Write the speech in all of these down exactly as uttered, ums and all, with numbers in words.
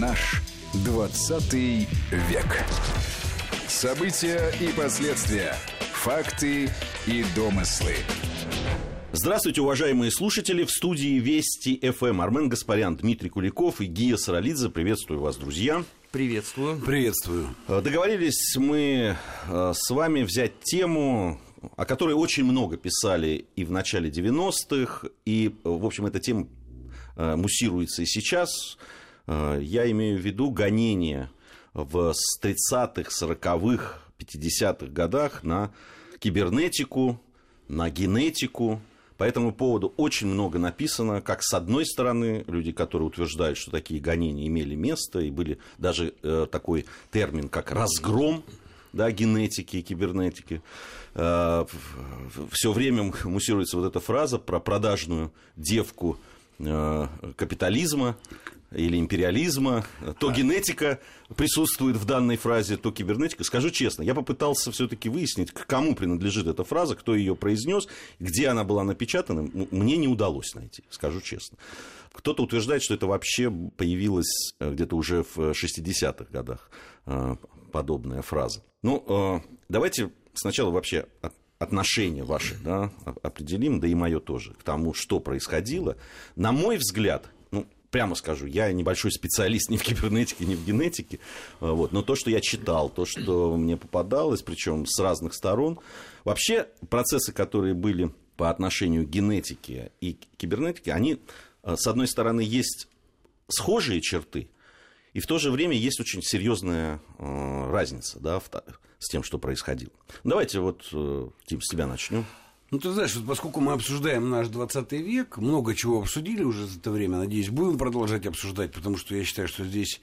Наш двадцатый век. События и последствия. Факты и домыслы. Здравствуйте, уважаемые слушатели. В студии Вести ФМ Армен Гаспарян, Дмитрий Куликов и Гия Саралидзе. Приветствую вас, друзья. Приветствую. Приветствую. Договорились мы с вами взять тему, о которой очень много писали и в начале девяностых, и, в общем, эта тема муссируется и сейчас. Я имею в виду гонения в тридцатых, сороковых, пятидесятых годах на кибернетику, на генетику. По этому поводу очень много написано, как с одной стороны, люди, которые утверждают, что такие гонения имели место, и были даже э, такой термин, как разгром, да, генетики и кибернетики. Э, все время муссируется вот эта фраза про продажную девку э, капитализма или империализма. То генетика присутствует в данной фразе, то кибернетика. Скажу честно, я попытался все-таки выяснить, к кому принадлежит эта фраза, кто ее произнес, где она была напечатана. Мне не удалось найти, скажу честно. Кто-то утверждает, что это вообще появилось где-то уже в шестидесятых годах, подобная фраза. Ну, давайте сначала вообще отношение ваше, да, определим, да и мое тоже, к тому, что происходило. На мой взгляд, прямо скажу, я небольшой специалист ни в кибернетике, ни в генетике, вот, но то, что я читал, то, что мне попадалось, причем с разных сторон, вообще процессы, которые были по отношению к генетике и кибернетике, они, с одной стороны, есть схожие черты, и в то же время есть очень серьезная разница, да, с тем, что происходило. Давайте вот, Тим, с тебя начнем. Ну, ты знаешь, вот поскольку мы обсуждаем наш двадцатый век, много чего обсудили уже за это время, надеюсь, будем продолжать обсуждать, потому что я считаю, что здесь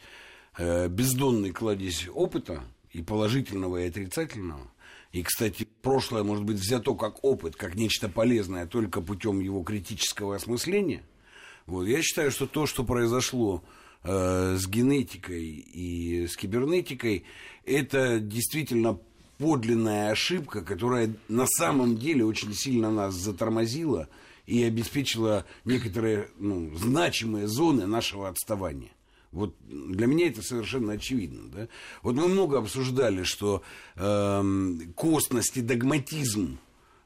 бездонный кладезь опыта, и положительного, и отрицательного. И, кстати, прошлое может быть взято как опыт, как нечто полезное только путем его критического осмысления. Вот. Я считаю, что то, что произошло с генетикой и с кибернетикой, это действительно подлинная ошибка, которая на самом деле очень сильно нас затормозила и обеспечила некоторые, ну, значимые зоны нашего отставания. Вот для меня это совершенно очевидно. Да? Вот мы много обсуждали, что э, косность и догматизм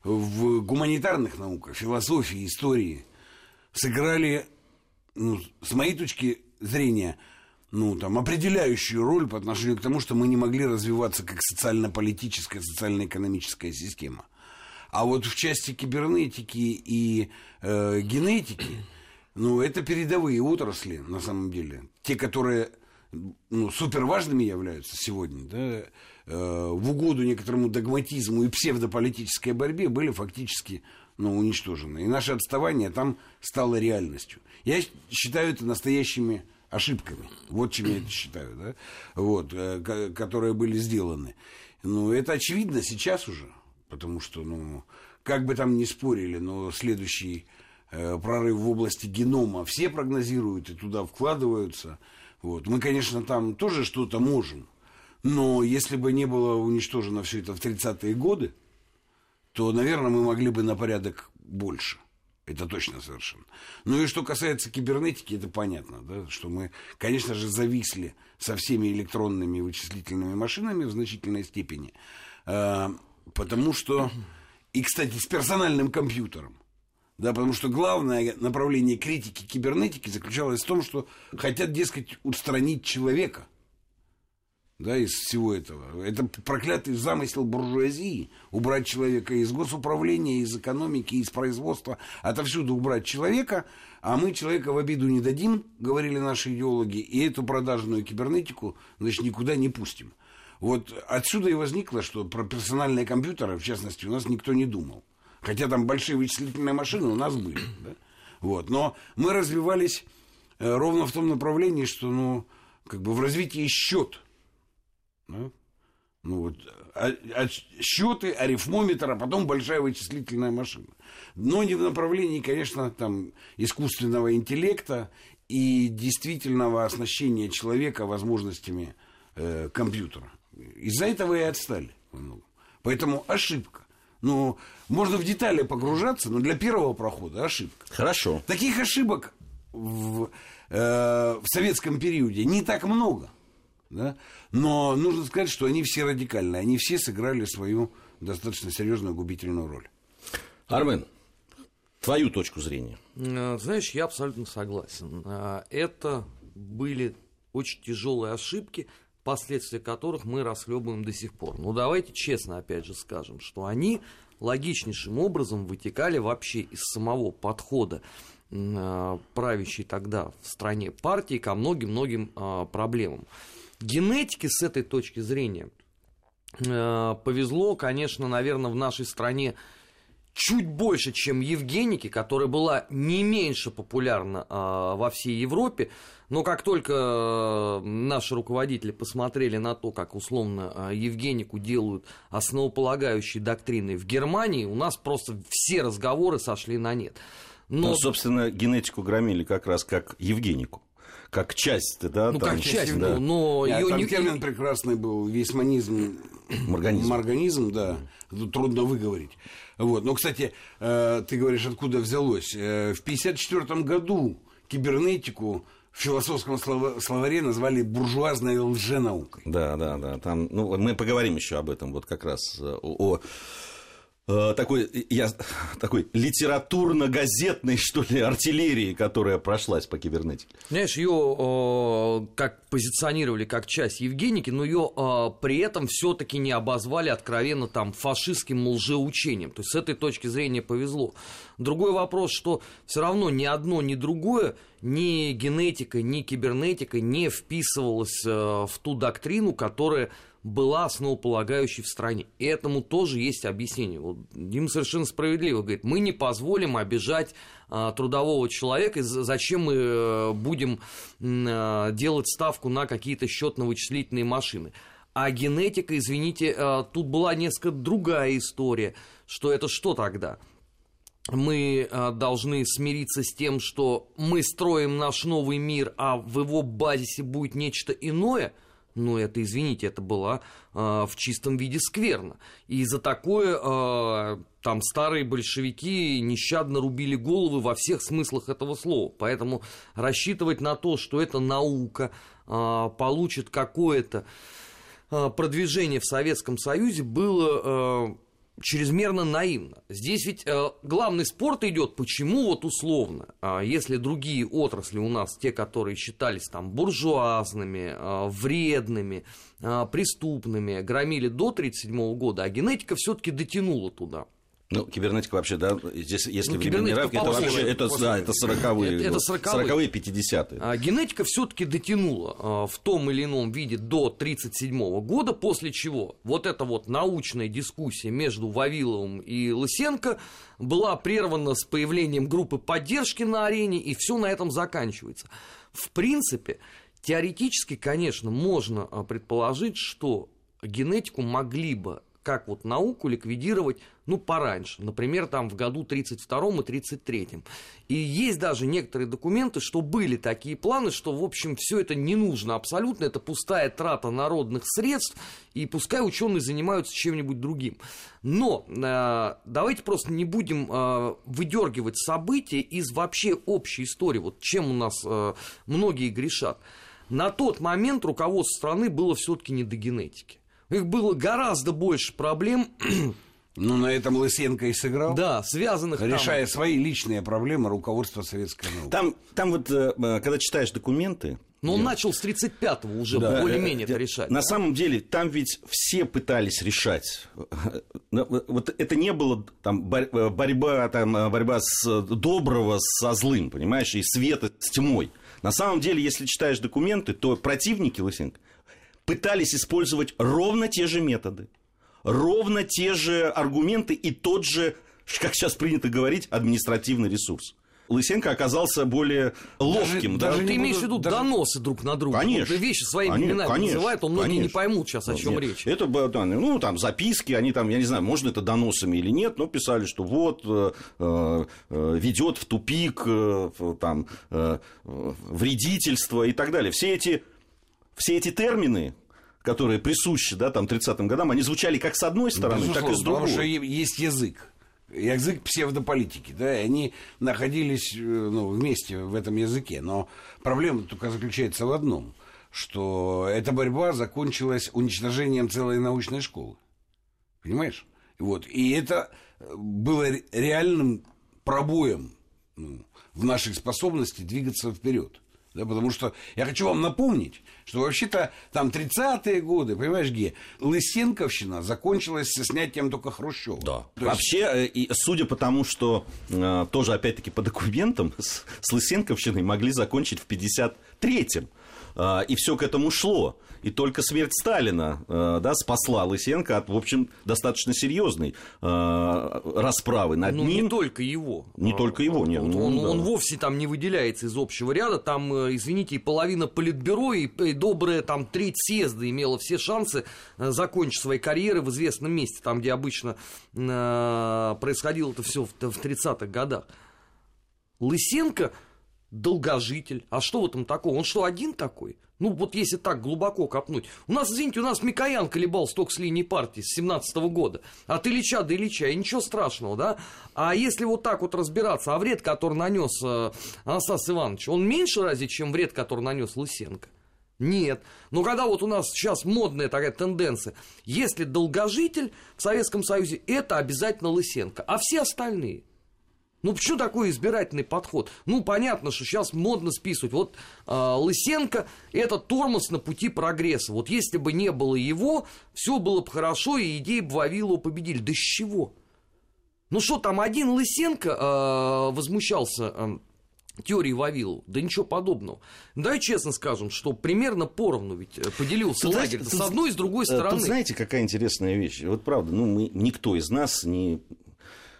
в гуманитарных науках, философии, истории сыграли, ну, с моей точки зрения, ну, там, определяющую роль по отношению к тому, что мы не могли развиваться как социально-политическая, социально-экономическая система. А вот в части кибернетики и э, генетики, ну, это передовые отрасли, на самом деле. Те, которые, ну, суперважными являются сегодня, да, э, в угоду некоторому догматизму и псевдополитической борьбе, были фактически, ну, уничтожены. И наше отставание там стало реальностью. Я считаю это настоящими ошибками, вот чем я это считаю, да? Вот, э, которые были сделаны. Ну, это очевидно сейчас уже, потому что, ну, как бы там ни спорили, но следующий э, прорыв в области генома все прогнозируют и туда вкладываются. Вот. Мы, конечно, там тоже что-то можем, но если бы не было уничтожено все это в тридцатые годы, то, наверное, мы могли бы на порядок больше. Это точно совершенно. Ну и что касается кибернетики, это понятно, да, что мы, конечно же, зависли со всеми электронными вычислительными машинами в значительной степени, потому что, и, кстати, с персональным компьютером, да, потому что главное направление критики кибернетики заключалось в том, что хотят, дескать, устранить человека, да, из всего этого. Это проклятый замысел буржуазии — убрать человека из госуправления, из экономики, из производства, отовсюду убрать человека, а мы человека в обиду не дадим, говорили наши идеологи, и эту продажную кибернетику, значит, никуда не пустим. Вот отсюда и возникло, что про персональные компьютеры, в частности, у нас никто не думал. Хотя там большие вычислительные машины у нас были, да? Вот. Но мы развивались ровно в том направлении, что, ну, как бы в развитии счет. Ну, ну вот, а, а счеты, арифмометр, а потом большая вычислительная машина. Но не в направлении, конечно, там, искусственного интеллекта и действительного оснащения человека возможностями э, компьютера. Из-за этого и отстали. Поэтому ошибка. Ну, можно в детали погружаться, но для первого прохода ошибка. Хорошо. Таких ошибок в э, в советском периоде не так много. Да? Но нужно сказать, что они все радикальные, они все сыграли свою достаточно серьезную губительную роль. Армен, твою точку зрения. Знаешь, я абсолютно согласен. Это были очень тяжелые ошибки, последствия которых мы расхлебываем до сих пор. Но давайте честно опять же скажем, что они логичнейшим образом вытекали вообще из самого подхода правящей тогда в стране партии ко многим-многим проблемам. Генетике с этой точки зрения повезло, конечно, наверное, в нашей стране чуть больше, чем Евгенике, которая была не меньше популярна во всей Европе. Но как только наши руководители посмотрели на то, как условно Евгенику делают основополагающей доктриной в Германии, у нас просто все разговоры сошли на нет. Но, ну, собственно, генетику громили как раз как Евгенику. Как часть-то, да? Ну, там, как часть, да. но... Нет, ее там не... термин прекрасный был, весьманизм, морганизм, морганизм да, тут трудно выговорить. Вот. Но, кстати, ты говоришь, откуда взялось. В тысяча девятьсот пятьдесят четвёртом году кибернетику в философском словаре назвали буржуазной лженаукой. Да, да, да. Там, ну, мы поговорим еще об этом, вот как раз о... Такой, я, такой литературно-газетной, что ли, артиллерии, которая прошлась по кибернетике. Знаешь, ее как позиционировали как часть Евгеники, но ее при этом все-таки не обозвали откровенно там фашистским лжеучением. То есть с этой точки зрения повезло. Другой вопрос, что все равно ни одно, ни другое, ни генетика, ни кибернетика не вписывалось в ту доктрину, которая была основополагающей в стране. И этому тоже есть объяснение. Вот Дим совершенно справедливо говорит, мы не позволим обижать а, трудового человека, и зачем мы а, будем а, делать ставку на какие-то счетно-вычислительные машины. А генетика, извините, а, тут была несколько другая история, что это что тогда? Мы а, должны смириться с тем, что мы строим наш новый мир, а в его базисе будет нечто иное? Ну, это, извините, это было э, в чистом виде скверно. И за такое э, там старые большевики нещадно рубили головы во всех смыслах этого слова. Поэтому рассчитывать на то, что эта наука э, получит какое-то э, продвижение в Советском Союзе, было... Э, чрезмерно наивно. Здесь ведь э, главный спор идет, почему вот условно, э, если другие отрасли у нас, те, которые считались там буржуазными, э, вредными, э, преступными, громили до тридцать седьмого года, а генетика все-таки дотянула туда. Ну, кибернетика вообще, да, здесь, если ну, временные рамки, это вообще, это, да, это сороковые, это сороковые, пятидесятые. А генетика все-таки дотянула а, в том или ином виде до тридцать седьмого года, после чего вот эта вот научная дискуссия между Вавиловым и Лысенко была прервана с появлением группы поддержки на арене, и все на этом заканчивается. В принципе, теоретически, конечно, можно предположить, что генетику могли бы как вот науку ликвидировать, ну, пораньше, например, там в году тридцать втором и тридцать третьем. И есть даже некоторые документы, что были такие планы, что, в общем, все это не нужно абсолютно, это пустая трата народных средств, и пускай ученые занимаются чем-нибудь другим. Но э, давайте просто не будем э, выдергивать события из вообще общей истории, вот чем у нас э, многие грешат. На тот момент руководство страны было все-таки не до генетики. Их было гораздо больше проблем. Ну, на этом Лысенко и сыграл. Да, связанных там. Решая свои личные проблемы руководства советской науки. Там, там вот, когда читаешь документы... Но он я... начал с тридцать пятого уже да, более-менее это решать. На да? самом деле, там ведь все пытались решать. Вот это не было там, борьба, там, борьба с доброго со злым, понимаешь, и света с тьмой. На самом деле, если читаешь документы, то противники Лысенко... пытались использовать ровно те же методы, ровно те же аргументы и тот же, как сейчас принято говорить, административный ресурс. Лысенко оказался более ловким. Даже, да? даже Ты имеешь в виду даже... доносы друг на друга. Конечно. Он вещи своими конечно, именами конечно, называет, он многие конечно. не поймут сейчас, о чем нет. речь. Это, ну, там, записки, они там, я не знаю, можно это доносами или нет, но писали, что вот, э, э, ведет в тупик, э, там, э, вредительство и так далее. Все эти... Все эти термины, которые присущи, да, там, тридцатым годам, они звучали как с одной стороны, безусловно, так и с другой. Потому что есть язык. язык псевдополитики, да, и они находились, ну, вместе в этом языке. Но проблема только заключается в одном, что эта борьба закончилась уничтожением целой научной школы. Понимаешь? Вот. И это было реальным пробоем, ну, в нашей способности двигаться вперед. Да, потому что я хочу вам напомнить, что вообще-то там тридцатые годы, понимаешь, Гия, лысенковщина закончилась со снятием только Хрущева. Да. То вообще, есть... судя по тому, что тоже, опять-таки, по документам с, с лысенковщиной могли закончить в пятьдесят третьем. И все к этому шло. И только смерть Сталина, да, спасла Лысенко от, в общем, достаточно серьезной расправы над ну, ним. Не только его. Не только его. Нет. Он, он, да. он вовсе там не выделяется из общего ряда. Там, извините, и половина политбюро, и, и добрая там треть съезда имела все шансы закончить свои карьеры в известном месте, там, где обычно э, происходило это все в, в тридцатых годах. Лысенко... долгожитель. А что в этом такого? Он что, один такой? Ну, вот если так глубоко копнуть. У нас, извините, у нас Микоян колебал столько с линии партии с семнадцатого года. От Ильича до Ильича. И ничего страшного, да? А если вот так вот разбираться, а вред, который нанес Анастас Иванович, он меньше разве, чем вред, который нанес Лысенко? Нет. Но когда вот у нас сейчас модная такая тенденция, если долгожитель в Советском Союзе, это обязательно Лысенко. А все остальные... Ну, почему такой избирательный подход? Ну, понятно, что сейчас модно списывать. Вот э, Лысенко – это тормоз на пути прогресса. Вот если бы не было его, все было бы хорошо, и идеи бы Вавилова победили. Да с чего? Ну, что там, один Лысенко э, возмущался э, теорией Вавилова? Да ничего подобного. Давай честно скажем, что примерно поровну ведь поделился лагерь с одной и с другой стороны. Тут знаете, какая интересная вещь? Вот правда, ну, мы, никто из нас не...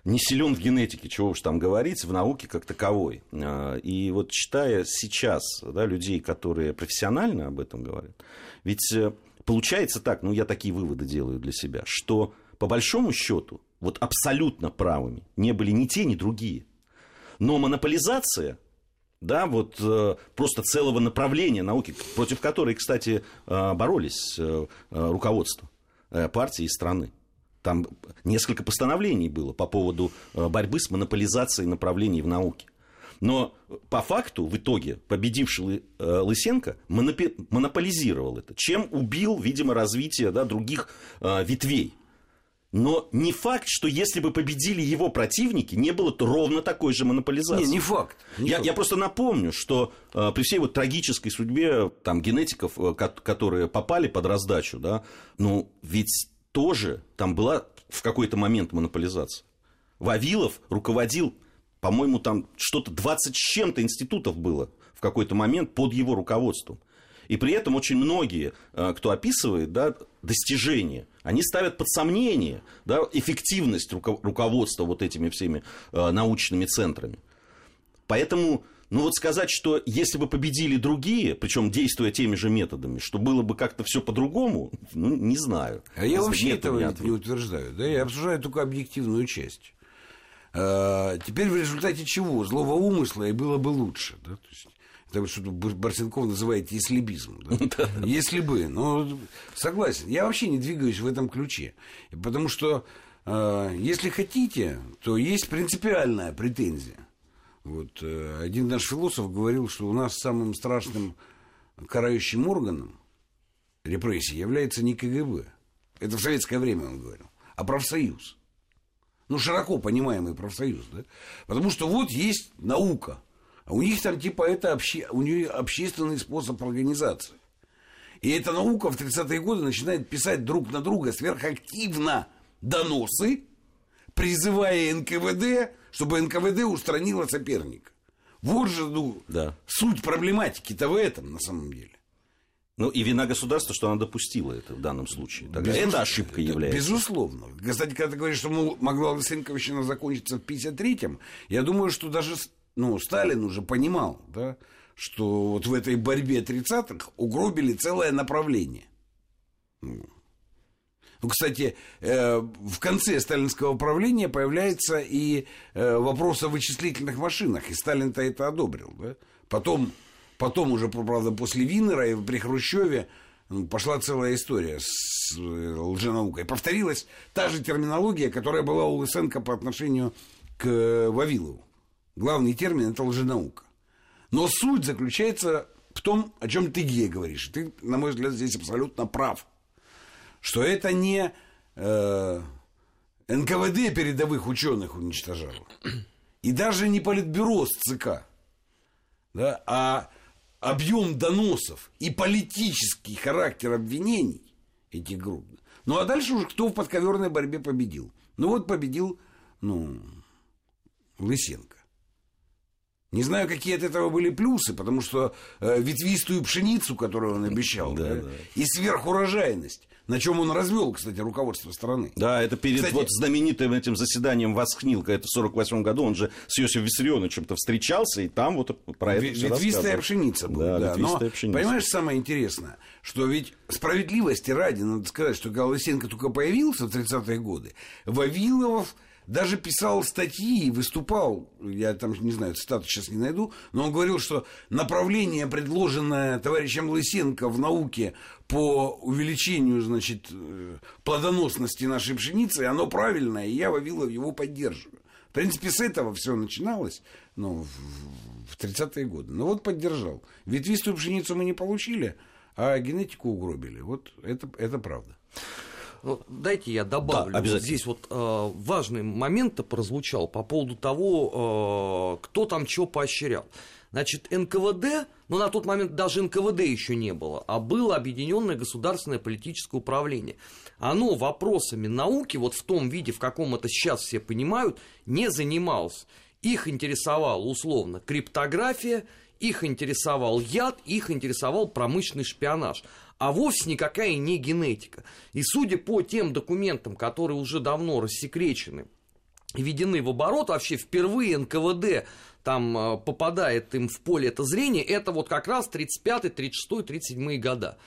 не силен в генетике, чего уж там говорить, в науке как таковой. И вот читая сейчас, да, людей, которые профессионально об этом говорят, ведь получается так, ну я такие выводы делаю для себя, что по большому счету вот абсолютно правыми не были ни те, ни другие. Но монополизация... Да, вот э, просто целого направления науки, против которой, кстати, э, боролись э, руководство э, партии и страны. Там несколько постановлений было по поводу борьбы с монополизацией направлений в науке. Но по факту, в итоге, победивший Лысенко монополизировал это, чем убил, видимо, развитие, да, других ветвей. Но не факт, что если бы победили его противники, не было ровно такой же монополизации. Не, не факт. Не я, факт. Я просто напомню, что э, при всей вот трагической судьбе там, генетиков, э, которые попали под раздачу, да, ну ведь... тоже там была в какой-то момент монополизация. Вавилов руководил, по-моему, там что-то двадцать с чем-то институтов было в какой-то момент под его руководством. И при этом очень многие, кто описывает, да, достижения, они ставят под сомнение, да, эффективность руководства вот этими всеми научными центрами. Поэтому... Ну вот сказать, что если бы победили другие, причем действуя теми же методами, что было бы как-то все по-другому, ну, не знаю. А я вообще этого не утверждаю. Да? Я обсуждаю только объективную часть. А теперь в результате чего? Злого умысла и было бы лучше. Да? То есть, это что Барсенков называет еслибизм. Да? Если бы. Ну, согласен. Я вообще не двигаюсь в этом ключе. Потому что, если хотите, то есть принципиальная претензия. Вот, один наш философ говорил, что у нас самым страшным карающим органом репрессий является не КГБ. Это в советское время он говорил. А профсоюз. Ну, широко понимаемый профсоюз, да? Потому что вот есть наука. А у них там типа это обще... у нее общественный способ организации. И эта наука в тридцатые годы начинает писать друг на друга сверхактивно доносы, призывая эн ка вэ дэ... чтобы эн ка вэ дэ устранило соперника. Вот же, ну, да. Суть проблематики-то в этом, на самом деле. Ну, и вина государства, что она допустила это в данном случае. Тогда это ошибка является. Безусловно. Кстати, когда ты говоришь, что могла Лысенковщина закончиться в пятьдесят третьем, я думаю, что даже, ну, Сталин уже понимал, да, что вот в этой борьбе тридцатых угробили целое направление. Ну, кстати, в конце сталинского правления появляется и вопрос о вычислительных машинах, и Сталин-то это одобрил. Да? Потом, потом уже, правда, после Винера и при Хрущеве пошла целая история с лженаукой. Повторилась та же терминология, которая была у Лысенко по отношению к Вавилову. Главный термин – это лженаука. Но суть заключается в том, о чем ты, Гия, говоришь. Ты, на мой взгляд, здесь абсолютно прав. Что это не э, эн ка вэ дэ передовых ученых уничтожало. И даже не политбюро с цэ ка. Да, а объем доносов и политический характер обвинений этих групп. Ну, а дальше уже кто в подковерной борьбе победил? Ну, вот победил, ну, Лысенко. Не знаю, какие от этого были плюсы, потому что э, ветвистую пшеницу, которую он обещал, да, да, да. И сверхурожайность, на чем он развел, кстати, руководство страны. Да, это перед кстати, вот знаменитым этим заседанием Восхнилка, это в сорок восьмом году, он же с Иосифом Виссарионовичем-то встречался, и там вот про это все рассказывал. Ветвистая пшеница была, да. да. Ветвистая но, пшеница. Понимаешь, самое интересное, что ведь справедливости ради, надо сказать, что когда Лысенко только появился в тридцатые годы, Вавилов... Даже писал статьи и выступал, я там, не знаю, цитату сейчас не найду, но он говорил, что направление, предложенное товарищем Лысенко в науке по увеличению, значит, плодоносности нашей пшеницы, оно правильное, и я, Вавилов, его поддерживаю. В принципе, с этого все начиналось, ну, в тридцатые годы. Ну, вот поддержал. Ветвистую пшеницу мы не получили, а генетику угробили. Вот это, это правда. Дайте я добавлю, да, вот здесь вот э, важный момент-то прозвучал по поводу того, э, кто там чего поощрял. Значит, эн ка вэ дэ, ну на тот момент даже эн ка вэ дэ еще не было, а было Объединенное государственное политическое управление. Оно вопросами науки, вот в том виде, в каком это сейчас все понимают, не занималось. Их интересовала условно криптография, их интересовал яд, их интересовал промышленный шпионаж. А вовсе никакая не генетика. И судя по тем документам, которые уже давно рассекречены и введены в оборот, вообще впервые эн ка вэ дэ там попадает им в поле это зрение, это вот как раз тридцать пятый, тридцать шестой, тридцать седьмой года.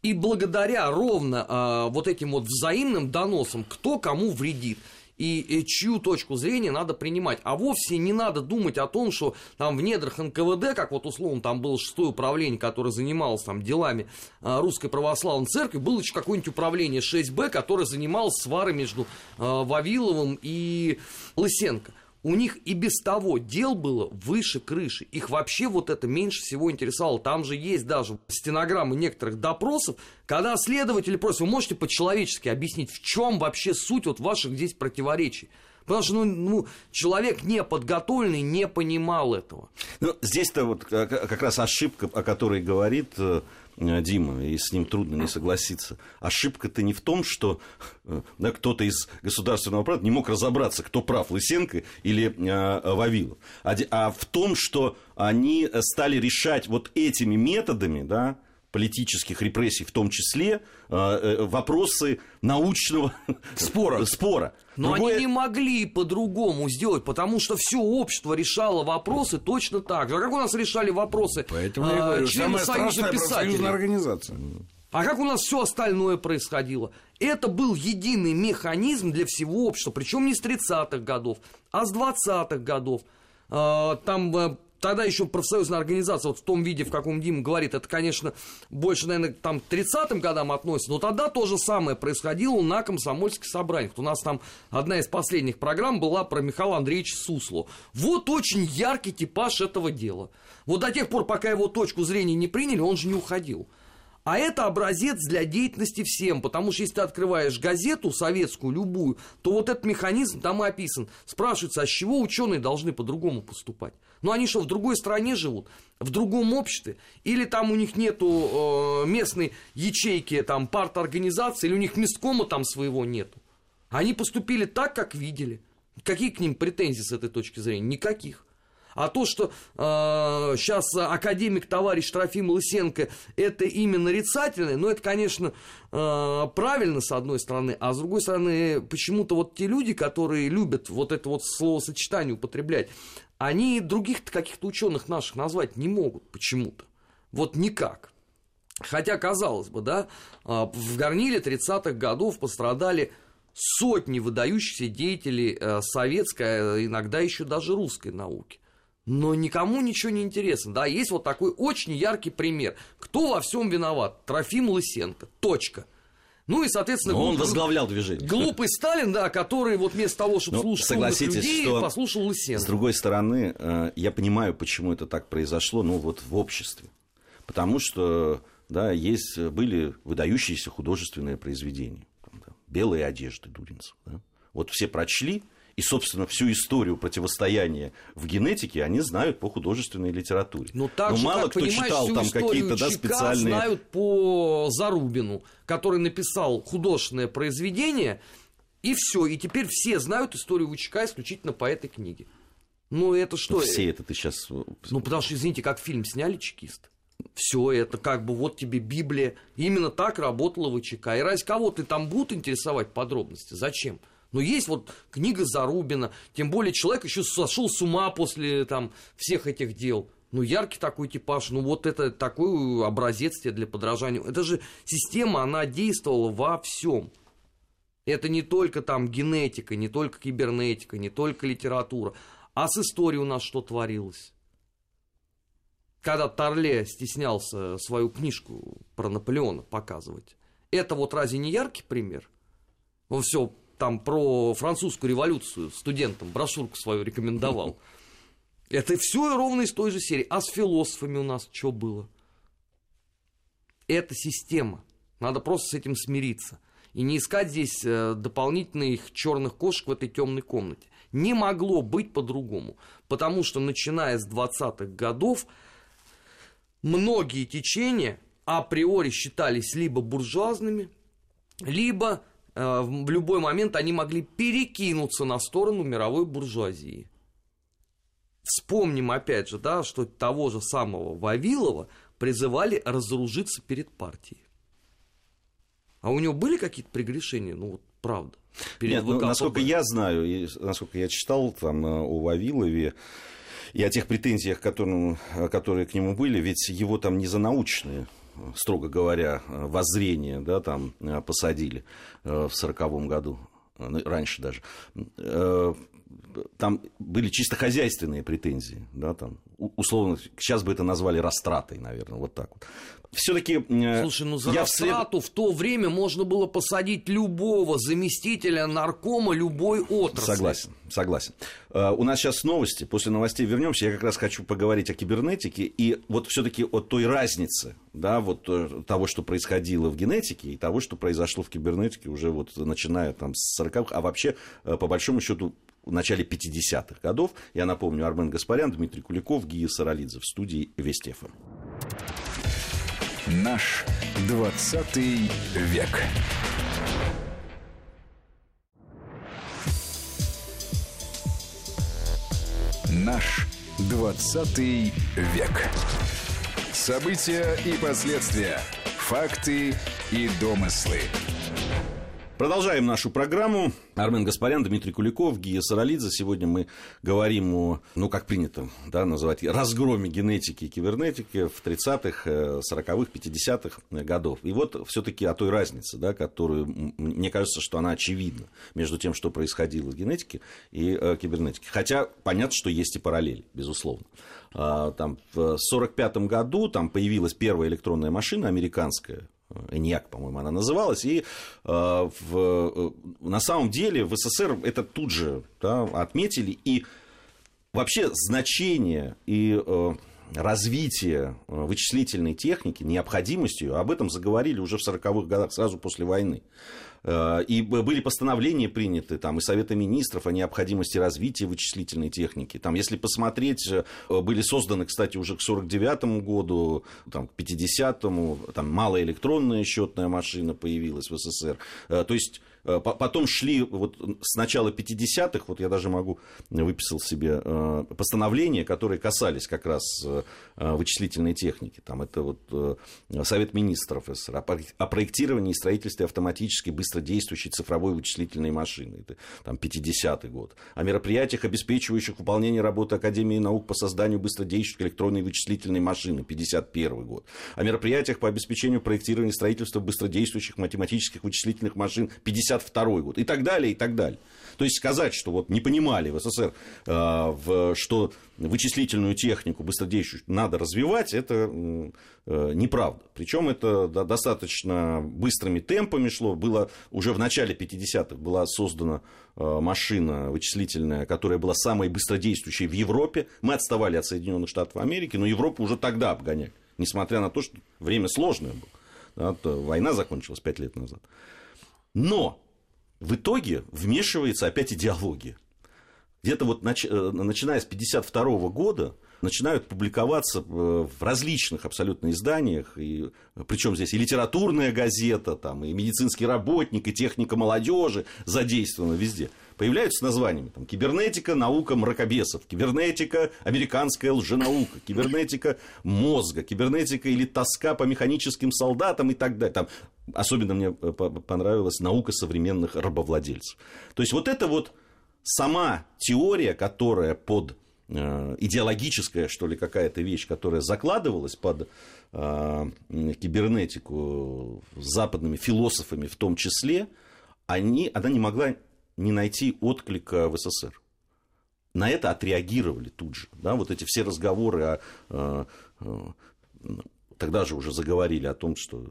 И благодаря ровно а, вот этим вот взаимным доносам, кто кому вредит. И чью точку зрения надо принимать. А вовсе не надо думать о том, что там в недрах эн ка вэ дэ, как вот условно там было шестое управление, которое занималось там делами Русской Православной Церкви, было еще какое-нибудь управление шесть бэ, которое занималось сварой между Вавиловым и Лысенко. У них и без того дел было выше крыши. Их вообще вот это меньше всего интересовало. Там же есть даже стенограммы некоторых допросов, когда следователи просят, вы можете по-человечески объяснить, в чем вообще суть вот ваших здесь противоречий. Потому что ну, ну, человек неподготовленный не понимал этого. Ну, здесь-то вот как раз ошибка, о которой говорит Дима, и с ним трудно не согласиться. Ошибка-то не в том, что да, кто-то из государственного аппарата не мог разобраться, кто прав, Лысенко или э, Вавилов, а, а в том, что они стали решать вот этими методами, да, политических репрессий, в том числе вопросы научного спора. спора. Но Другое... они не могли по-другому сделать, потому что все общество решало вопросы точно так же. А как у нас решали вопросы? Поэтому а, я говорю, члены Союза писателей. Организация. А как у нас все остальное происходило? Это был единый механизм для всего общества, причем не с тридцатых годов, а с двадцатых годов. А, там... Тогда еще профсоюзная организация, вот в том виде, в каком Дима говорит, это, конечно, больше, наверное, там, к тридцатым годам относится, но тогда то же самое происходило на комсомольских собраниях. У нас там одна из последних программ была про Михаила Андреевича Суслова. Вот очень яркий типаж этого дела. Вот до тех пор, пока его точку зрения не приняли, он же не уходил. А это образец для деятельности всем, потому что если ты открываешь газету советскую, любую, то вот этот механизм там и описан. Спрашивается, а с чего ученые должны по-другому поступать? Ну, они что, в другой стране живут? В другом обществе? Или там у них нету э, местной ячейки, там, парторганизации, или у них месткома там своего нету? Они поступили так, как видели. Какие к ним претензии с этой точки зрения? Никаких. А то, что э, сейчас академик-товарищ Трофим Лысенко это имя нарицательное, ну, это, конечно, э, правильно, с одной стороны, а с другой стороны, почему-то вот те люди, которые любят вот это вот словосочетание употреблять, они других-то каких-то ученых наших назвать не могут почему-то. Вот никак. Хотя, казалось бы, да, в горниле тридцатых годов пострадали сотни выдающихся деятелей советской, иногда еще даже русской науки. но никому ничего не интересно. Да, есть вот такой очень яркий пример. Кто во всем виноват? Трофим Лысенко. Точка. Ну и, соответственно... Но он глуп... возглавлял движение. Глупый Сталин, да, который вот вместо того, чтобы ну, слушать умных людей, что... послушал Лысенко. С другой стороны, я понимаю, почему это так произошло, ну вот в обществе. Потому что, да, есть, были выдающиеся художественные произведения. Там, да, «Белые одежды» Дудинцев. Да? Вот все прочли, и, собственно, всю историю противостояния в генетике они знают по художественной литературе. Но, так Но же, мало как, кто читал там какие-то да, специальные... знают по Зарубину, который написал художественное произведение, и все. И теперь все знают историю ВЧК исключительно по этой книге. Ну, это что? Ну, все это ты сейчас... Ну, потому что, извините, как фильм сняли «Чекист». Все это как бы вот тебе Библия. Именно так работала ВЧК. И ради кого ты там будут интересовать подробности? Зачем? Но есть вот книга Зарубина, тем более человек еще сошел с ума после там, всех этих дел. Ну, яркий такой типаж, ну, вот это такой образец для подражания. Это же система, она действовала во всем. Это не только там генетика, не только кибернетика, не только литература. А с историей у нас что творилось? Когда Тарле стеснялся свою книжку про Наполеона показывать. Это вот разве не яркий пример? Ну, все. Там про французскую революцию студентам брошюрку свою рекомендовал. Это все ровно из той же серии. А с философами у нас что было? Это система. Надо просто с этим смириться. И не искать здесь дополнительных черных кошек в этой темной комнате. Не могло быть по-другому. Потому что, начиная с двадцатых годов, многие течения априори считались либо буржуазными, либо... в любой момент они могли перекинуться на сторону мировой буржуазии. Вспомним, опять же, да, что того же самого Вавилова призывали разоружиться перед партией. А у него были какие-то прегрешения? Ну, вот правда. Нет, ну, насколько я знаю, и, насколько я читал там о Вавилове, и о тех претензиях, которые, которые к нему были, ведь его там не за научные, строго говоря, воззрение, да, там посадили в сороковом году, раньше даже. Там были чисто хозяйственные претензии, да, там, условно, сейчас бы это назвали растратой, наверное, вот так вот. Все-таки... Слушай, ну за растрату вслед... в то время можно было посадить любого заместителя наркома любой отрасли. Согласен, согласен. У нас сейчас новости, после новостей вернемся, я как раз хочу поговорить о кибернетике, и вот все-таки о той разнице, да, вот того, что происходило в генетике, и того, что произошло в кибернетике уже вот начиная там с сороковых, а вообще, по большому счету, в начале пятидесятых годов. Я напомню, Армен Гаспарян, Дмитрий Куликов, Гия Саралидзе в студии Вести ФМ. Наш двадцатый век. Наш двадцатый век. События и последствия. Факты и домыслы. Продолжаем нашу программу. Армен Гаспарян, Дмитрий Куликов, Гия Саралидзе. Сегодня мы говорим о, ну, как принято, да, называть, разгроме генетики и кибернетики в тридцатых, сороковых, пятидесятых годов. И вот все-таки о той разнице, да, которую, мне кажется, что она очевидна между тем, что происходило в генетике и кибернетике. Хотя понятно, что есть и параллели, безусловно. Там, в сорок пятом году там появилась первая электронная машина американская, «Эньяк», по-моему, она называлась, и э, в, на самом деле в СССР это тут же, да, отметили, и вообще значение и э, развитие вычислительной техники, необходимость ее, об этом заговорили уже в сороковых годах, сразу после войны. И были постановления приняты там, и Совета министров о необходимости развития вычислительной техники. Там, если посмотреть, были созданы, кстати, уже к сорок девятому году, там, к пятидесятому, там, малая электронная счетная машина появилась в СССР. То есть потом шли вот, с начала пятидесятых, вот я даже могу, выписал себе постановления, которые касались как раз вычислительной техники. Там, это вот Совет министров СССР о проектировании и строительстве автоматической быстрой быстродействующей цифровой вычислительной машины. Это там, пятидесятый год. О мероприятиях, обеспечивающих выполнение работы Академии наук по созданию быстродействующей электронной вычислительной машины. пятьдесят первый год. О мероприятиях по обеспечению проектирования и строительства быстродействующих математических вычислительных машин. пятьдесят тысяча девятьсот пятьдесят второй год и так далее, и так далее. То есть сказать, что вот не понимали в СССР, что вычислительную технику быстродействующую надо развивать, это неправда. Причем это достаточно быстрыми темпами шло. Было уже в начале пятидесятых была создана машина вычислительная, которая была самой быстродействующей в Европе. Мы отставали от Соединенных Штатов Америки, но Европу уже тогда обгоняли, несмотря на то, что время сложное было. Война закончилась пять лет назад. Но в итоге вмешивается опять идеология. Где-то вот нач... начиная с тысяча девятьсот пятьдесят второго года начинают публиковаться в различных абсолютно изданиях, и... причем здесь и литературная газета, там, и медицинский работник, и техника молодежи задействована везде. Появляются названиями там, кибернетика, наука мракобесов, кибернетика, американская лженаука, кибернетика мозга, кибернетика или тоска по механическим солдатам и так далее. Там... Особенно мне понравилась наука современных рабовладельцев. То есть вот это вот сама теория, которая под э, идеологическая, что ли, какая-то вещь, которая закладывалась под э, кибернетику западными философами в том числе, они, она не могла не найти отклика в СССР. На это отреагировали тут же. Да? Вот эти все разговоры о... Э, э, Тогда же уже заговорили о том, что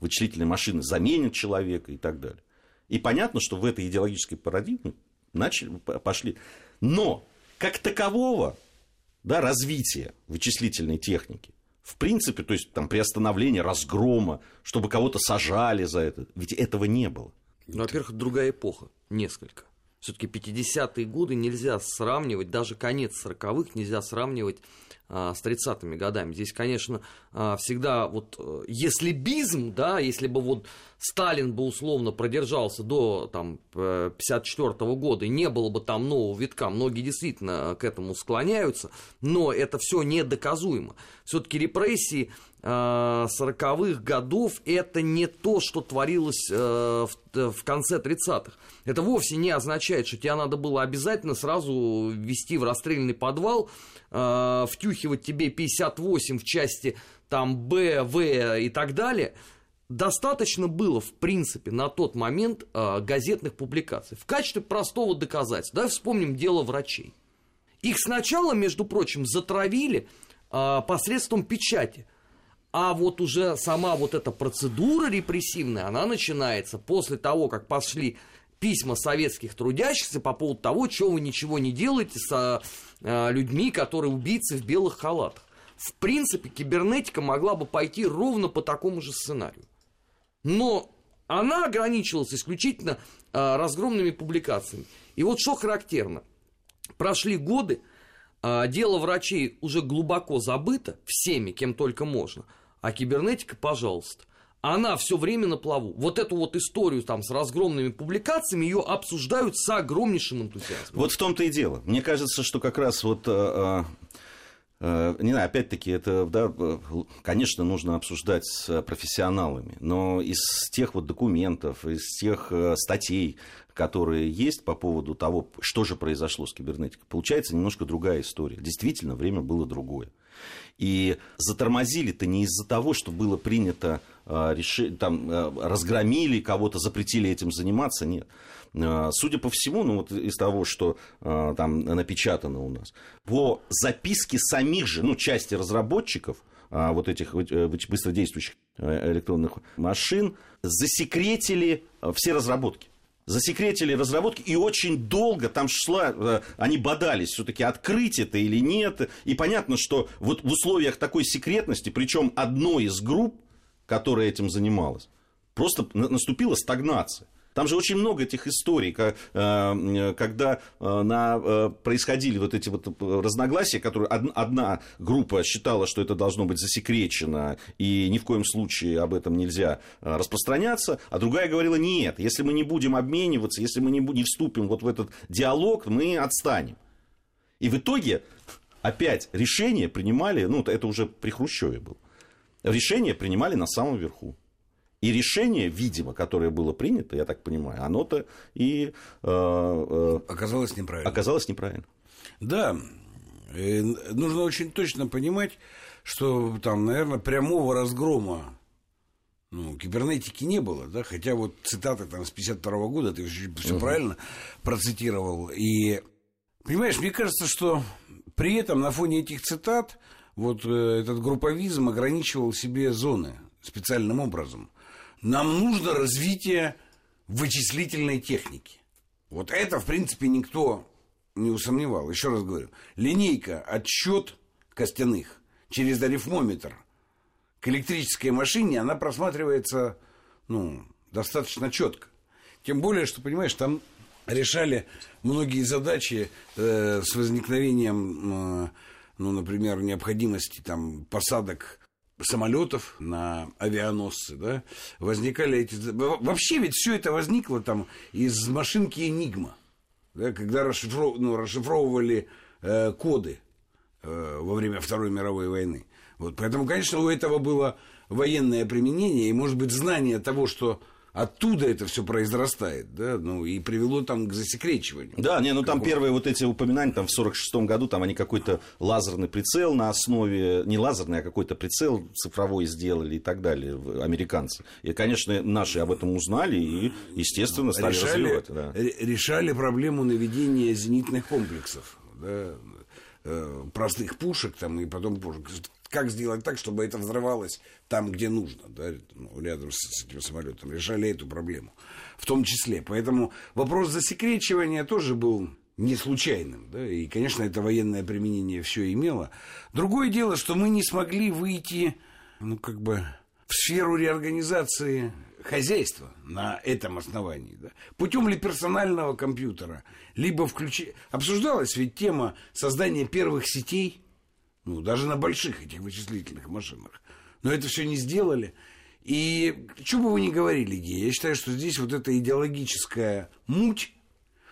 вычислительные машины заменят человека и так далее. И понятно, что в этой идеологической парадигме начали, пошли. Но как такового, да, развития вычислительной техники, в принципе, то есть там приостановления, разгрома, чтобы кого-то сажали за это, ведь этого не было. Ну, во-первых, другая эпоха, несколько. Все-таки пятидесятые годы нельзя сравнивать, даже конец сороковых нельзя сравнивать а, с тридцатыми годами. Здесь, конечно, а, всегда вот если бизм, да, если бы вот Сталин бы условно продержался до там, пятьдесят четвёртого года, и не было бы там нового витка, многие действительно к этому склоняются, но это все недоказуемо. Все-таки репрессии сороковых годов это не то, что творилось в конце тридцатых. Это вовсе не означает, что тебя надо было обязательно сразу вести в расстрельный подвал, втюхивать тебе пятьдесят восемь в части там Б, В и так далее. Достаточно было, в принципе, на тот момент газетных публикаций в качестве простого доказательства. Давай вспомним дело врачей. Их сначала, между прочим, затравили посредством печати. А вот уже сама вот эта процедура репрессивная, она начинается после того, как пошли письма советских трудящихся по поводу того, что вы ничего не делаете с людьми, которые убийцы в белых халатах. В принципе, кибернетика могла бы пойти ровно по такому же сценарию. Но она ограничивалась исключительно разгромными публикациями. И вот что характерно. Прошли годы, дело врачей уже глубоко забыто всеми, кем только можно. А кибернетика, пожалуйста, она все время на плаву. Вот эту вот историю там с разгромными публикациями ее обсуждают с огромнейшим энтузиазмом. Вот в том-то и дело. Мне кажется, что как раз вот... А, а, не знаю, опять-таки, это, да, конечно, нужно обсуждать с профессионалами. Но из тех вот документов, из тех статей, которые есть по поводу того, что же произошло с кибернетикой, получается немножко другая история. Действительно, время было другое. И затормозили-то не из-за того, что было принято, там, разгромили кого-то, запретили этим заниматься, нет. Судя по всему, ну вот из того, что там напечатано у нас, по записке самих же, ну, части разработчиков вот этих быстродействующих электронных машин, засекретили все разработки. Засекретили разработки, и очень долго там шла, они бодались, все-таки открыть это или нет. И понятно, что вот в условиях такой секретности, причем одной из групп, которая этим занималась, просто наступила стагнация. Там же очень много этих историй, когда на, происходили вот эти вот разногласия, которые одна группа считала, что это должно быть засекречено, и ни в коем случае об этом нельзя распространяться, а другая говорила, нет, если мы не будем обмениваться, если мы не вступим вот в этот диалог, мы отстанем. И в итоге опять решение принимали, ну это уже при Хрущеве было, решение принимали на самом верху. И решение, видимо, которое было принято, я так понимаю, оно-то и... Э, э, оказалось неправильно. Оказалось неправильно. Да, и нужно очень точно понимать, что там, наверное, прямого разгрома Ну, кибернетики не было, да, хотя вот цитаты там с пятьдесят второго года, ты все uh-huh. правильно процитировал. И, понимаешь, мне кажется, что при этом на фоне этих цитат вот э, этот групповизм ограничивал себе зоны специальным образом. Нам нужно развитие вычислительной техники. Вот это, в принципе, никто не усомневал. Еще раз говорю, линейка, отсчет костяных через арифмометр к электрической машине, она просматривается, ну, достаточно четко. Тем более, что, понимаешь, там решали многие задачи э, с возникновением, э, ну, например, необходимости там, посадок самолетов на авианосцы, да, возникали эти... Вообще ведь все это возникло там из машинки «Энигма», да, когда расшифров... ну, расшифровывали э, коды э, во время Второй мировой войны. Вот, поэтому, конечно, у этого было военное применение и, может быть, знание того, что оттуда это все произрастает, да, ну, и привело там к засекречиванию. Да, не, ну, там какого-то... первые вот эти упоминания, там, в сорок шестом году, там, они какой-то лазерный прицел на основе, не лазерный, а какой-то прицел цифровой сделали и так далее, американцы. И, конечно, наши об этом узнали и, естественно, стали решали, развивать. Да. Решали проблему наведения зенитных комплексов, да, простых пушек, там, и потом пушек. Как сделать так, чтобы это взрывалось там, где нужно, да, ну, рядом с, с этим самолетом. Решали эту проблему в том числе. Поэтому вопрос засекречивания тоже был не случайным, да, и, конечно, это военное применение все имело. Другое дело, что мы не смогли выйти, ну, как бы, в сферу реорганизации хозяйства на этом основании, да, путем ли персонального компьютера, либо включи... Обсуждалась ведь тема создания первых сетей, ну, даже на больших этих вычислительных машинах. Но это все не сделали. И что бы вы ни говорили, Гия, я считаю, что здесь вот эта идеологическая муть,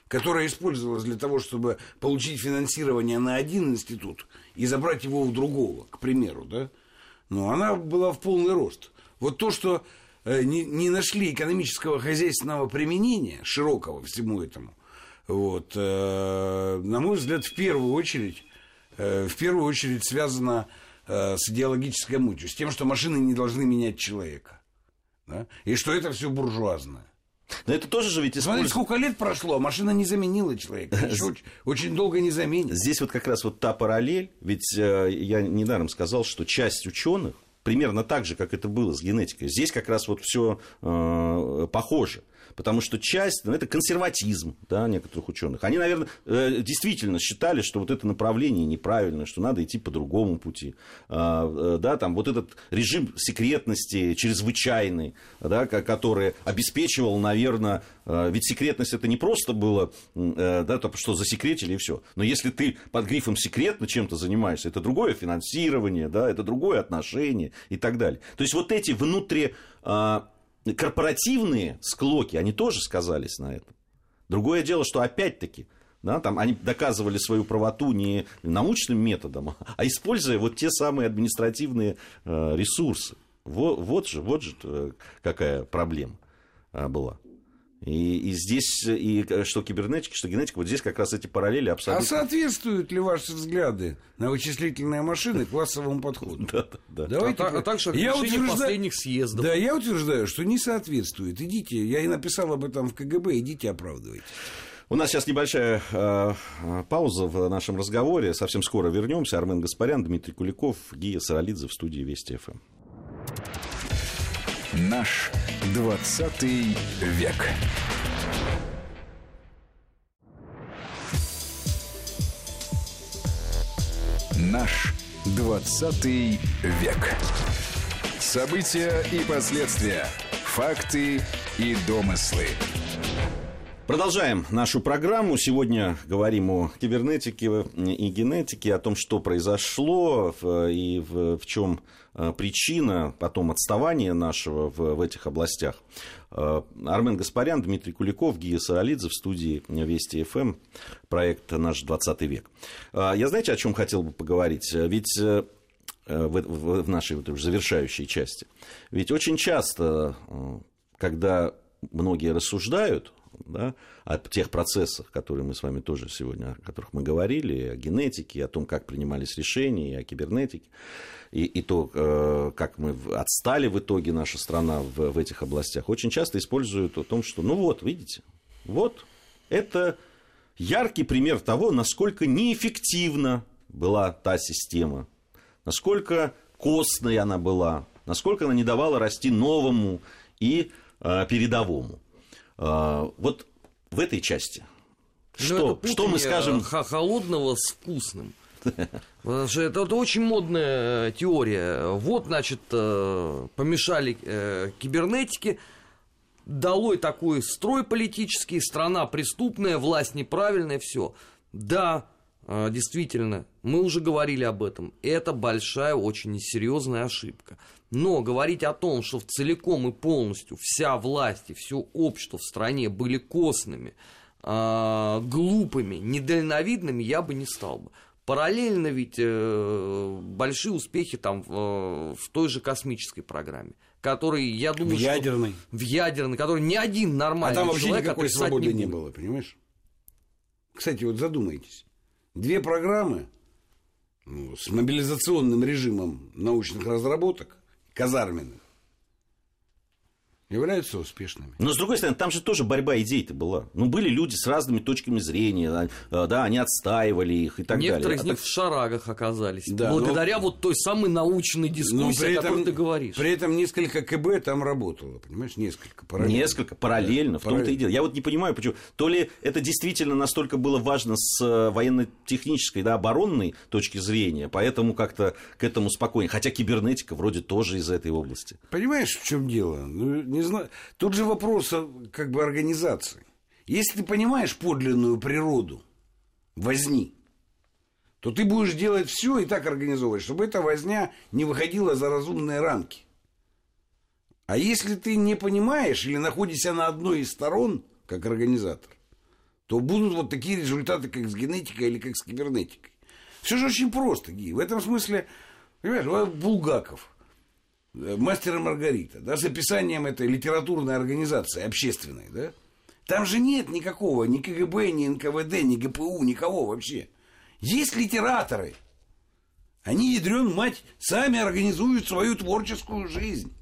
которая использовалась для того, чтобы получить финансирование на один институт и забрать его у другого, к примеру, да, ну, она была в полный рост. Вот то, что не нашли экономического, хозяйственного применения, широкого всему этому, вот, на мой взгляд, в первую очередь... в первую очередь связано э, с идеологической мутью, с тем, что машины не должны менять человека, да? И что это все буржуазное. Но это тоже же ведь используется. Смотри, сколько лет прошло, а машина не заменила человека. Очень, очень долго не заменит. Здесь вот как раз вот та параллель, ведь э, я недаром сказал, что часть ученых примерно так же, как это было с генетикой. Здесь как раз вот все э, похоже. Потому что часть, ну, это консерватизм, да, некоторых ученых. Они, наверное, действительно считали, что вот это направление неправильно, что надо идти по другому пути. Да, там, вот этот режим секретности чрезвычайный, да, который обеспечивал, наверное... Ведь секретность это не просто было, да, то, что засекретили и все. Но если ты под грифом секретно чем-то занимаешься, это другое финансирование, да, это другое отношение и так далее. То есть вот эти внутри... корпоративные склоки, они тоже сказались на этом. Другое дело, что опять-таки, да, там они доказывали свою правоту не научным методом, а используя вот те самые административные э, ресурсы. Вот, вот же, вот же какая проблема э, была. И, и здесь, и что кибернетика, что генетика, вот здесь как раз эти параллели абсолютно... А соответствуют ли ваши взгляды на вычислительные машины классовому подходу? Да, да, да. А также решение последних съездов. Да, я утверждаю, что не соответствует. Идите, я и написал об этом в ка гэ бэ, идите оправдывайте. У нас сейчас небольшая э, пауза в нашем разговоре. Совсем скоро вернемся. Армен Гаспарян, Дмитрий Куликов, Гия Саралидзе в студии Вести эф эм. Наш двадцатый век. Наш двадцатый век. События и последствия, факты и домыслы. Продолжаем нашу программу. Сегодня говорим о кибернетике и генетике, о том, что произошло и в, в чем причина потом отставания нашего в, в этих областях. Армен Гаспарян, Дмитрий Куликов, Гия Саралидзе в студии Вести эф эм, проект «Наш двадцатый век». Я, знаете, о чем хотел бы поговорить? Ведь в нашей вот завершающей части. Ведь очень часто, когда многие рассуждают да, о тех процессах, которые мы с вами тоже сегодня, о которых мы говорили, о генетике, о том, как принимались решения, о кибернетике, и, и то, как мы отстали в итоге наша страна в, в этих областях, очень часто используют о том, что, ну вот, видите, вот, это яркий пример того, насколько неэффективна была та система, насколько костной она была, насколько она не давала расти новому и э, передовому. Э, вот в этой части. Что, что мы скажем? Холодного с вкусным. Потому что это, это очень модная теория. Вот, значит, помешали кибернетике, долой такой строй политический, страна преступная, власть неправильная, все. Да, действительно, мы уже говорили об этом. Это большая, очень несерьезная ошибка. Но говорить о том, что целиком и полностью вся власть и все общество в стране были костными, глупыми, недальновидными, я бы не стал бы. Параллельно ведь большие успехи там в той же космической программе, который, я думаю, в что... ядерной. В ядерной, который ни один нормальный человек... А там вообще человек, никакой свободы не было, понимаешь? Кстати, вот задумайтесь. Две программы ну, с мобилизационным режимом научных разработок, казарменных, являются успешными. Но, с другой стороны, там же тоже борьба идей-то была. Ну, были люди с разными точками зрения, да, они отстаивали их и так некоторые далее. Некоторые из а них так... в шарагах оказались, да, благодаря но... вот той самой научной дискуссии, этом, о которой ты говоришь. При этом несколько КБ там работало, понимаешь, несколько параллельно. Несколько параллельно, да, в параллельно. Том-то и дело. Я вот не понимаю, почему. То ли это действительно настолько было важно с военно-технической, да, оборонной точки зрения, поэтому как-то к этому спокойнее. Хотя кибернетика вроде тоже из этой области. Понимаешь, в чем дело? Ну, не знаю. Тут же вопрос как бы организации. Если ты понимаешь подлинную природу возни, то ты будешь делать все и так организовывать, чтобы эта возня не выходила за разумные рамки. А если ты не понимаешь или находишься на одной из сторон, как организатор, то будут вот такие результаты, как с генетикой или как с кибернетикой. Все же очень просто, Ги. В этом смысле, понимаешь, Булгаков, «Мастер и Маргарита», да, с описанием этой литературной организации, общественной, да, там же нет никакого, ни КГБ, ни эн ка вэ дэ, ни гэ пэ у, никого вообще. Есть литераторы. Они, ядрен мать, сами организуют свою творческую жизнь.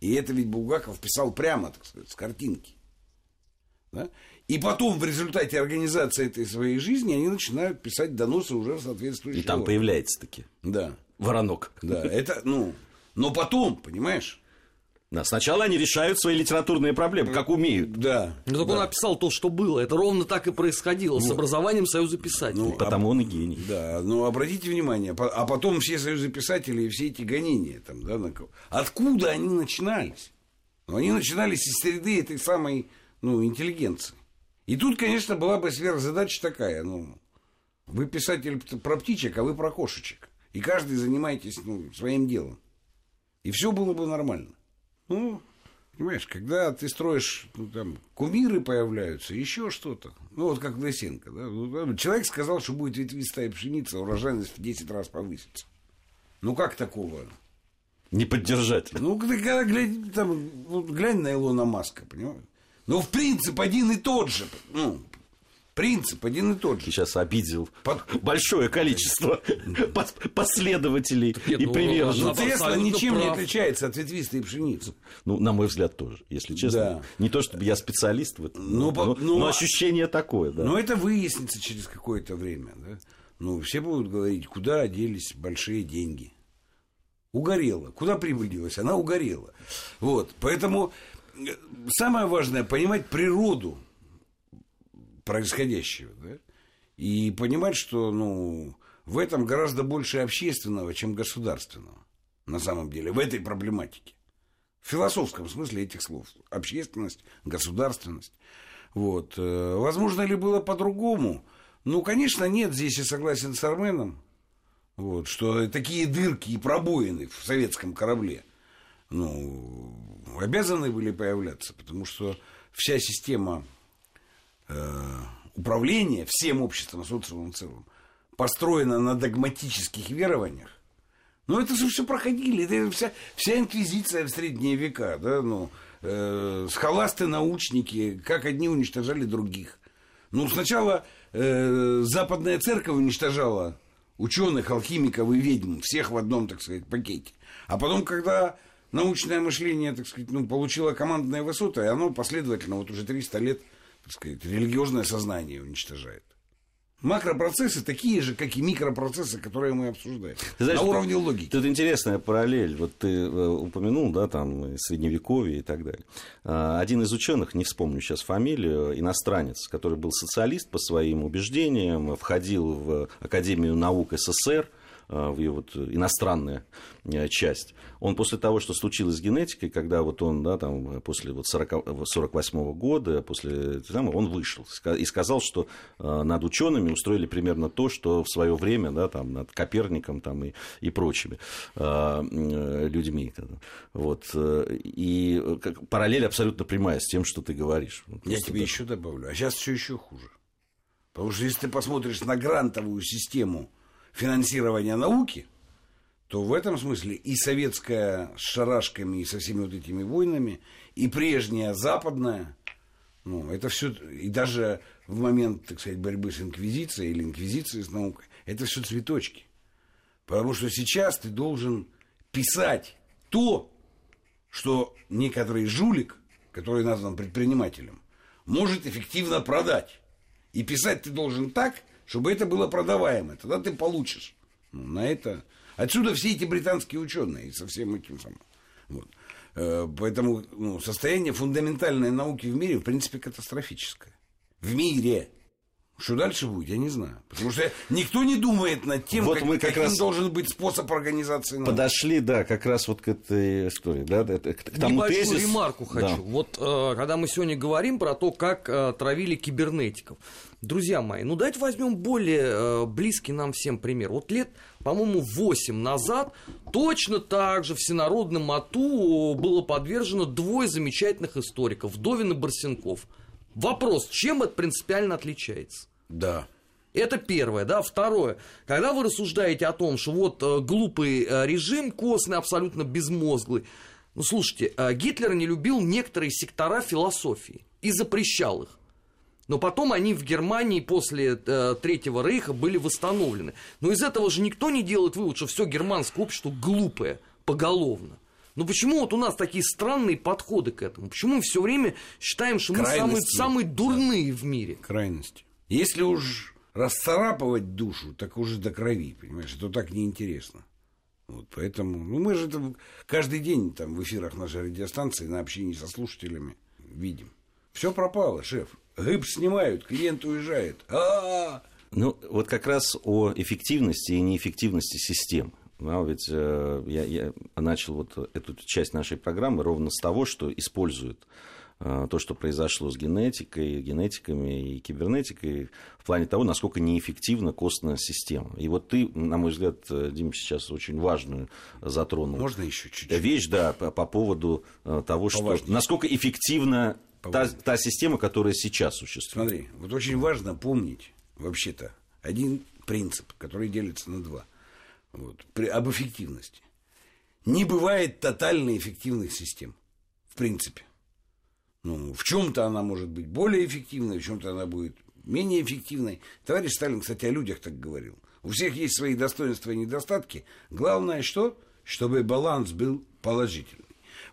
И это ведь Булгаков писал прямо, так сказать, с картинки. Да? И потом в результате организации этой своей жизни они начинают писать доносы уже соответствующие. И там органы. Появляется таки. Да. Воронок. Да, это, ну... Но потом, понимаешь? Да, сначала они решают свои литературные проблемы, как умеют. Да. Но только да. он описал то, что было. Это ровно так и происходило вот. С образованием Союза писателей. Ну, потому об... он и гений. Да, но обратите внимание, а потом все Союзы писателей и все эти гонения там, да, на кого. Откуда они начинались? Ну, они начинались из среды этой самой, ну, интеллигенции. И тут, конечно, была бы сверхзадача такая, ну, вы писатель про птичек, а вы про кошечек. И каждый занимаетесь, ну, своим делом. И все было бы нормально. Ну, понимаешь, когда ты строишь, ну, там, кумиры появляются, еще что-то. Ну, вот как Лысенко, да. Человек сказал, что будет ветвистая пшеница, урожайность в десять раз повысится. Ну, как такого? Не поддержать. Ну, когда глянь, там, вот, глянь на Илона Маска, понимаешь? Ну, в принцип один и тот же, ну... Принцип один и тот же. Сейчас обидел Под... большое количество последователей и приверженцев. Тесла ничем не отличается от ветвистой пшеницы. Ну, на мой взгляд, тоже, если честно. Не то, чтобы я специалист в этом, но ощущение такое. Но это выяснится через какое-то время. Ну, все будут говорить, куда делись большие деньги. Угорела. Куда прибыль делась? Она угорела. Вот. Поэтому самое важное – понимать природу происходящего, да, и понимать, что, ну, в этом гораздо больше общественного, чем государственного, на самом деле, в этой проблематике, в философском смысле этих слов, общественность, государственность, вот, возможно ли было по-другому, ну, конечно, нет, здесь я согласен с Арменом, вот, что такие дырки и пробоины в советском корабле, ну, обязаны были появляться, потому что вся система управление всем обществом, социумом в целом, построено на догматических верованиях. Но это же все проходили. Это вся, вся инквизиция в средние века. Да, ну, э, схоласты научники, как одни уничтожали других. Ну, сначала э, западная церковь уничтожала ученых, алхимиков и ведьм, всех в одном, так сказать, пакете. А потом, когда научное мышление, так сказать, ну, получило командные высоты, и оно последовательно, вот уже триста лет, так сказать, религиозное сознание уничтожает. Макропроцессы такие же, как и микропроцессы, которые мы обсуждаем. Ты знаешь, на уровне тут, логики. Тут интересная параллель. Вот ты упомянул, да, там, Средневековье и так далее. Один из ученых, не вспомню сейчас фамилию, иностранец, который был социалист по своим убеждениям, входил в Академию наук СССР, в ее вот иностранная часть. Он после того, что случилось с генетикой, когда вот он, да, там, после вот сорок восьмого года, после, он вышел и сказал, что над учеными устроили примерно то, что в свое время, да, там, над Коперником там, и, и прочими людьми. Вот. И параллель абсолютно прямая с тем, что ты говоришь. Просто Я тебе так... еще добавлю. А сейчас все еще хуже. Потому что если ты посмотришь на грантовую систему финансирования науки, то в этом смысле и советская с шарашками, и со всеми вот этими войнами, и прежняя западная, ну, это все, и даже в момент, так сказать, борьбы с инквизицией или инквизицией с наукой, это все цветочки. Потому что сейчас ты должен писать то, что некоторый жулик, который назван предпринимателем, может эффективно продать. И писать ты должен так, чтобы это было продаваемо, тогда ты получишь. Ну, на это... Отсюда все эти британские ученые со всем этим самым. Вот. Поэтому ну, состояние фундаментальной науки в мире, в принципе, катастрофическое. В мире. Что дальше будет, я не знаю. Потому что никто не думает над тем, вот как, мы как каким раз должен быть способ организации науки. Подошли, да, как раз вот к этой истории. Да, к тому Небольшую тезис. ремарку хочу. Да. Вот когда мы сегодня говорим про то, как травили кибернетиков. Друзья мои, ну давайте возьмем более близкий нам всем пример. Вот лет, по-моему, восемь назад точно так же всенародным мату было подвержено двое замечательных историков, Вдовин и Барсенков. Вопрос, чем это принципиально отличается? Да. Это первое, да. Второе. Когда вы рассуждаете о том, что вот э, глупый э, режим, костный, абсолютно безмозглый. Ну, слушайте, э, Гитлер не любил некоторые сектора философии и запрещал их. Но потом они в Германии после э, Третьего Рейха были восстановлены. Но из этого же никто не делает вывод, что все германское общество глупое, поголовно. Ну почему вот у нас такие странные подходы к этому? Почему мы все время считаем, что мы самые, самые дурные да. в мире? Крайности. Если уж расцарапывать душу, так уже до крови, понимаешь? Это так неинтересно. Вот поэтому ну, мы же там каждый день там, в эфирах нашей радиостанции на общении со слушателями видим. Все пропало, шеф. Гыб снимают, клиент уезжает. А-а-а! Ну вот как раз о эффективности и неэффективности системы. Ну, ведь э, я, я начал вот эту часть нашей программы ровно с того, что используют э, то, что произошло с генетикой, генетиками и кибернетикой в плане того, насколько неэффективна костная система. И вот ты, на мой взгляд, Дим, сейчас очень важную затронул Можно еще чуть-чуть? вещь да, по, по поводу э, того, Поважнее. что насколько эффективна та, та система, которая сейчас существует. Смотри, вот очень важно помнить вообще-то один принцип, который делится на два. Вот, при, об эффективности. Не бывает тотально эффективных систем, в принципе. Ну, в чем-то она может быть более эффективной, в чем-то она будет менее эффективной. Товарищ Сталин, кстати, о людях так говорил. У всех есть свои достоинства и недостатки. Главное, что? Чтобы баланс был положительный.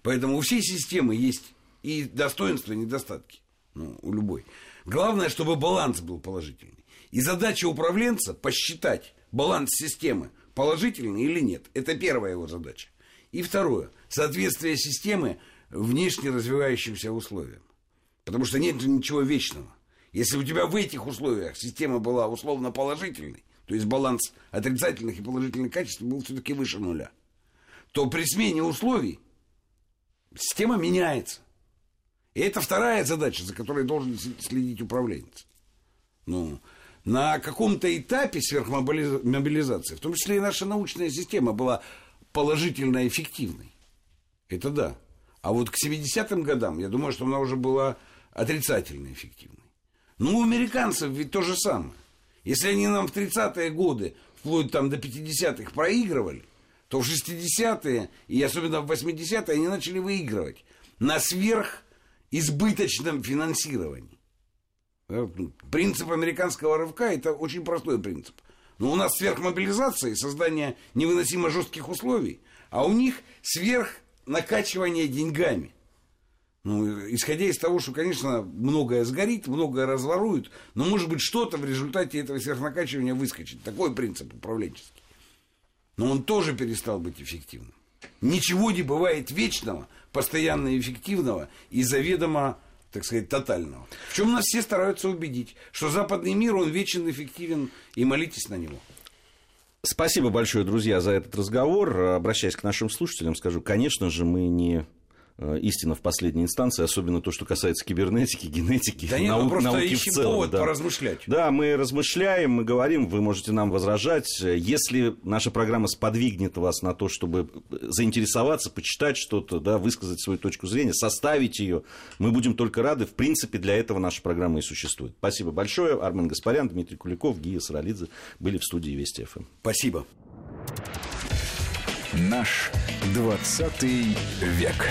Поэтому у всей системы есть и достоинства, и недостатки. Ну, у любой. Главное, чтобы баланс был положительный. И задача управленца посчитать баланс системы. Положительный или нет? Это первая его задача. И второе. Соответствие системы внешне развивающимся условиям. Потому что нет ничего вечного. Если у тебя в этих условиях система была условно положительной, то есть баланс отрицательных и положительных качеств был все-таки выше нуля, то при смене условий система меняется. И это вторая задача, за которой должен следить управленец. Ну... На каком-то этапе сверхмобилизации, в том числе и наша научная система, была положительно эффективной. Это да. А вот к семидесятым годам, я думаю, что она уже была отрицательно эффективной. Ну, у американцев ведь то же самое. Если они нам в тридцатые годы, вплоть там до пятидесятых, проигрывали, то в шестидесятые и особенно в восьмидесятые они начали выигрывать. на сверхизбыточном финансировании. Принцип американского рывка – это очень простой принцип. Но у нас сверхмобилизация и создание невыносимо жестких условий, а у них сверхнакачивание деньгами. Ну, исходя из того, что, конечно, многое сгорит, многое разворуют, но, может быть, что-то в результате этого сверхнакачивания выскочит. Такой принцип управленческий. Но он тоже перестал быть эффективным. Ничего не бывает вечного, постоянно эффективного и заведомо, так сказать, тотального. В чем нас все стараются убедить, что западный мир, он вечен, эффективен, и молитесь на него. Спасибо большое, друзья, за этот разговор. Обращаясь к нашим слушателям, скажу, конечно же, мы не... истина в последней инстанции, особенно то, что касается кибернетики, генетики, да нет, наук, науки в целом. Повод да. Поразмышлять. Да, мы размышляем, мы говорим, вы можете нам возражать. Если наша программа сподвигнет вас на то, чтобы заинтересоваться, почитать что-то, да, высказать свою точку зрения, составить ее, мы будем только рады. В принципе, для этого наша программа и существует. Спасибо большое. Армен Гаспарян, Дмитрий Куликов, Гия Саралидзе были в студии Вести ФМ. Спасибо. Наш двадцатый век.